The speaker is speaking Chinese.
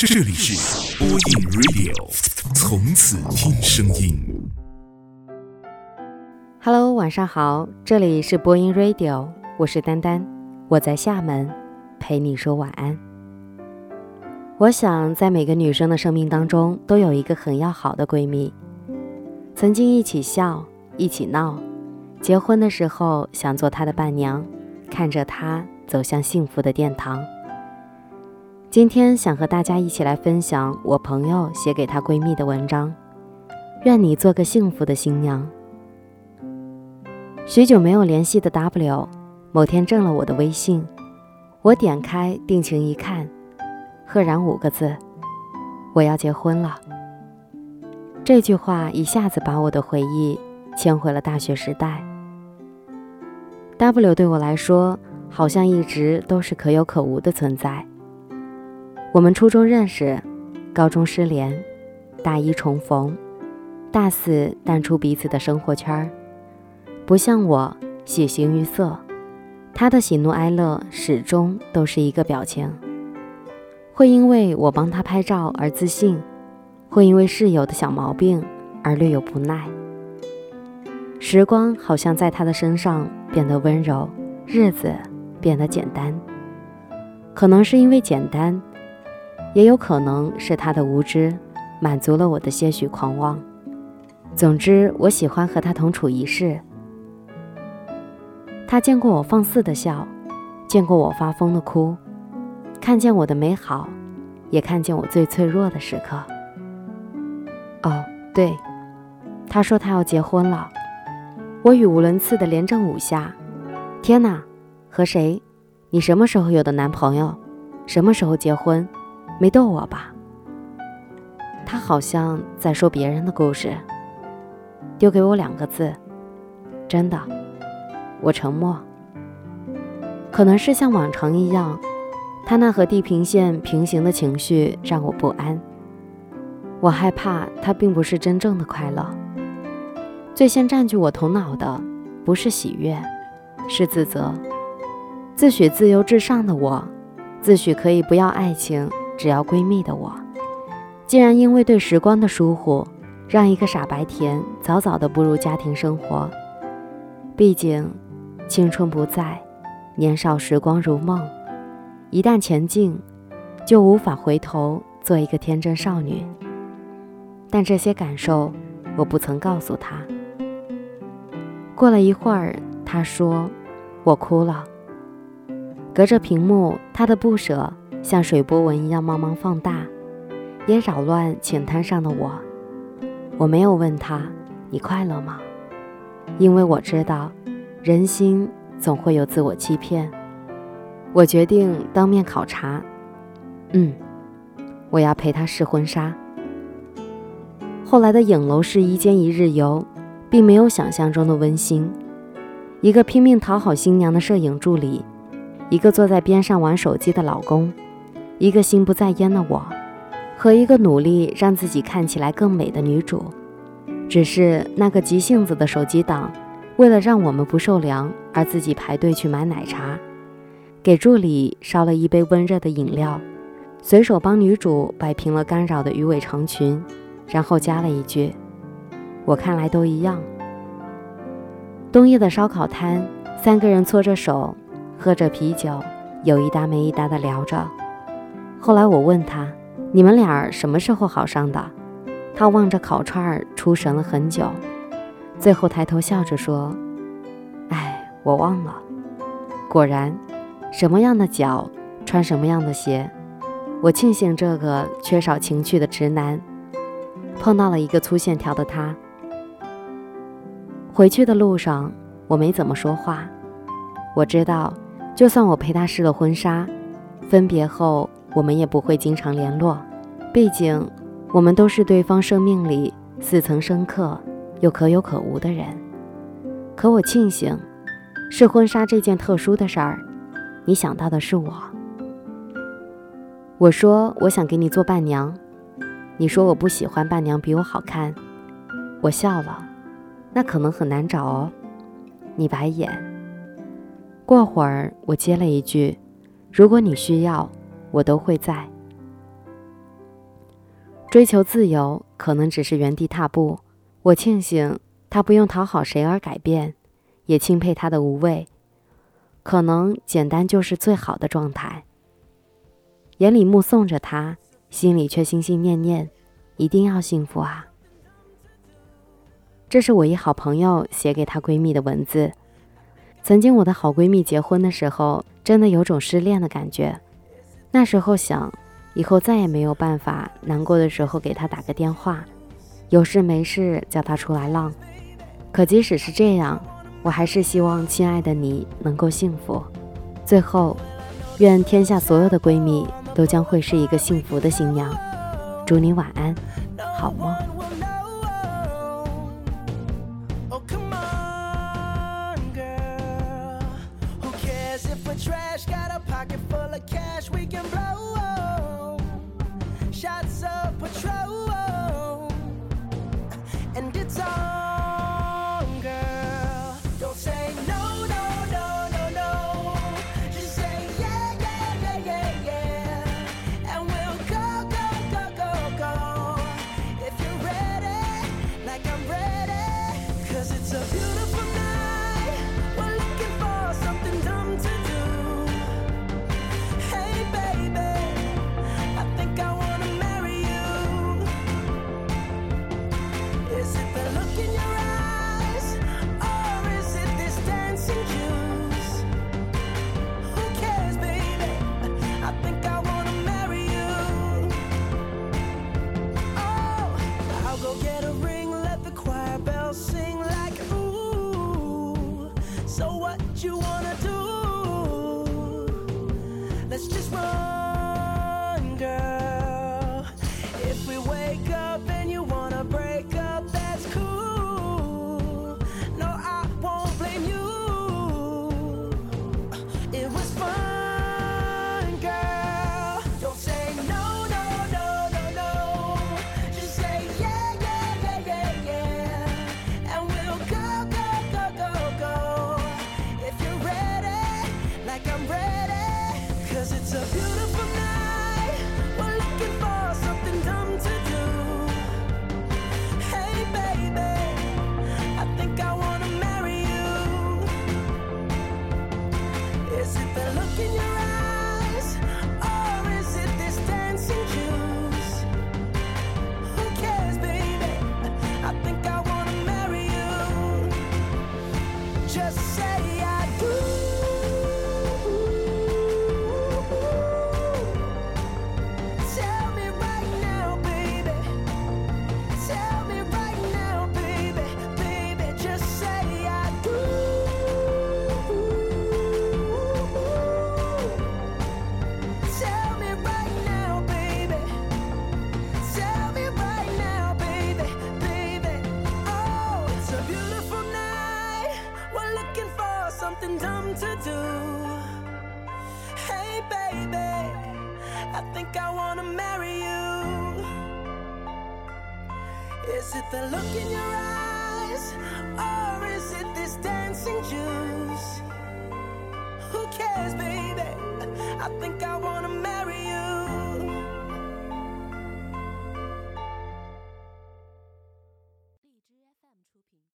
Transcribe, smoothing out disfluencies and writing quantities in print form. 这里是播音 Radio， 从此听声音。Hello， 晚上好，这里是播音 Radio， 我是丹丹，我在厦门陪你说晚安。我想，在每个女生的生命当中，都有一个很要好的闺蜜，曾经一起笑，一起闹，结婚的时候想做她的伴娘，看着她走向幸福的殿堂。今天想和大家一起来分享我朋友写给她闺蜜的文章，愿你做个幸福的新娘。许久没有联系的 w 某天挣了我的微信，我点开定情一看，赫然5个字，我要结婚了。这句话一下子把我的回忆牵回了大学时代。 w 对我来说好像一直都是可有可无的存在，我们初中认识，高中失联，大一重逢，大四淡出彼此的生活圈。不像我喜形于色，他的喜怒哀乐始终都是一个表情，会因为我帮他拍照而自信，会因为室友的小毛病而略有不耐。时光好像在他的身上变得温柔，日子变得简单。可能是因为简单，也有可能是他的无知满足了我的些许狂妄。总之，我喜欢和他同处一室。他见过我放肆的笑，见过我发疯的哭，看见我的美好，也看见我最脆弱的时刻。哦，对，他说他要结婚了。我语无伦次的连震5下。天哪，和谁？你什么时候有的男朋友？什么时候结婚？没逗我吧？他好像在说别人的故事，丢给我2个字，真的。我沉默。可能是像往常一样，他那和地平线平行的情绪让我不安。我害怕他并不是真正的快乐。最先占据我头脑的不是喜悦，是自责。自诩自由至上的我，自诩可以不要爱情只要闺蜜的我，竟然因为对时光的疏忽，让一个傻白甜早早地步入家庭生活。毕竟青春不在，年少时光如梦，一旦前进就无法回头，做一个天真少女。但这些感受我不曾告诉她。过了一会儿，她说我哭了。隔着屏幕，她的不舍像水波纹一样茫茫放大，也扰乱浅滩上的我。我没有问他你快乐吗，因为我知道人心总会有自我欺骗。我决定当面考察。我要陪他试婚纱。后来的影楼是一间一日游，并没有想象中的温馨。一个拼命讨好新娘的摄影助理，一个坐在边上玩手机的老公，一个心不在焉的我，和一个努力让自己看起来更美的女主。只是那个急性子的手机党，为了让我们不受凉而自己排队去买奶茶，给助理烧了一杯温热的饮料，随手帮女主摆平了干扰的鱼尾长裙，然后加了一句，我看来都一样。冬夜的烧烤摊，3个人搓着手，喝着啤酒，有一搭没一搭的聊着。后来我问他，你们俩什么时候好上的？他望着烤串出神了很久，最后抬头笑着说，哎，我忘了。果然，什么样的脚穿什么样的鞋。我庆幸这个缺少情趣的直男碰到了一个粗线条的他。回去的路上我没怎么说话。我知道就算我陪他试了婚纱，分别后我们也不会经常联络，毕竟我们都是对方生命里4层深刻又可有可无的人。可我庆幸试婚纱这件特殊的事儿，你想到的是我。我说我想给你做伴娘，你说我不喜欢伴娘比我好看。我笑了，那可能很难找哦。你白眼。过会儿我接了一句，如果你需要我都会在。追求自由可能只是原地踏步。我庆幸他不用讨好谁而改变，也钦佩他的无畏。可能简单就是最好的状态。眼里目送着他，心里却心心念念，一定要幸福啊。这是我一好朋友写给她闺蜜的文字。曾经我的好闺蜜结婚的时候，真的有种失恋的感觉。那时候想，以后再也没有办法难过的时候给她打个电话，有事没事叫她出来浪。可即使是这样，我还是希望亲爱的你能够幸福。最后，愿天下所有的闺蜜都将会是一个幸福的新娘。祝你晚安，好梦。Is it the look in your eyes, or is it this dancing juice? Who cares, baby? I think I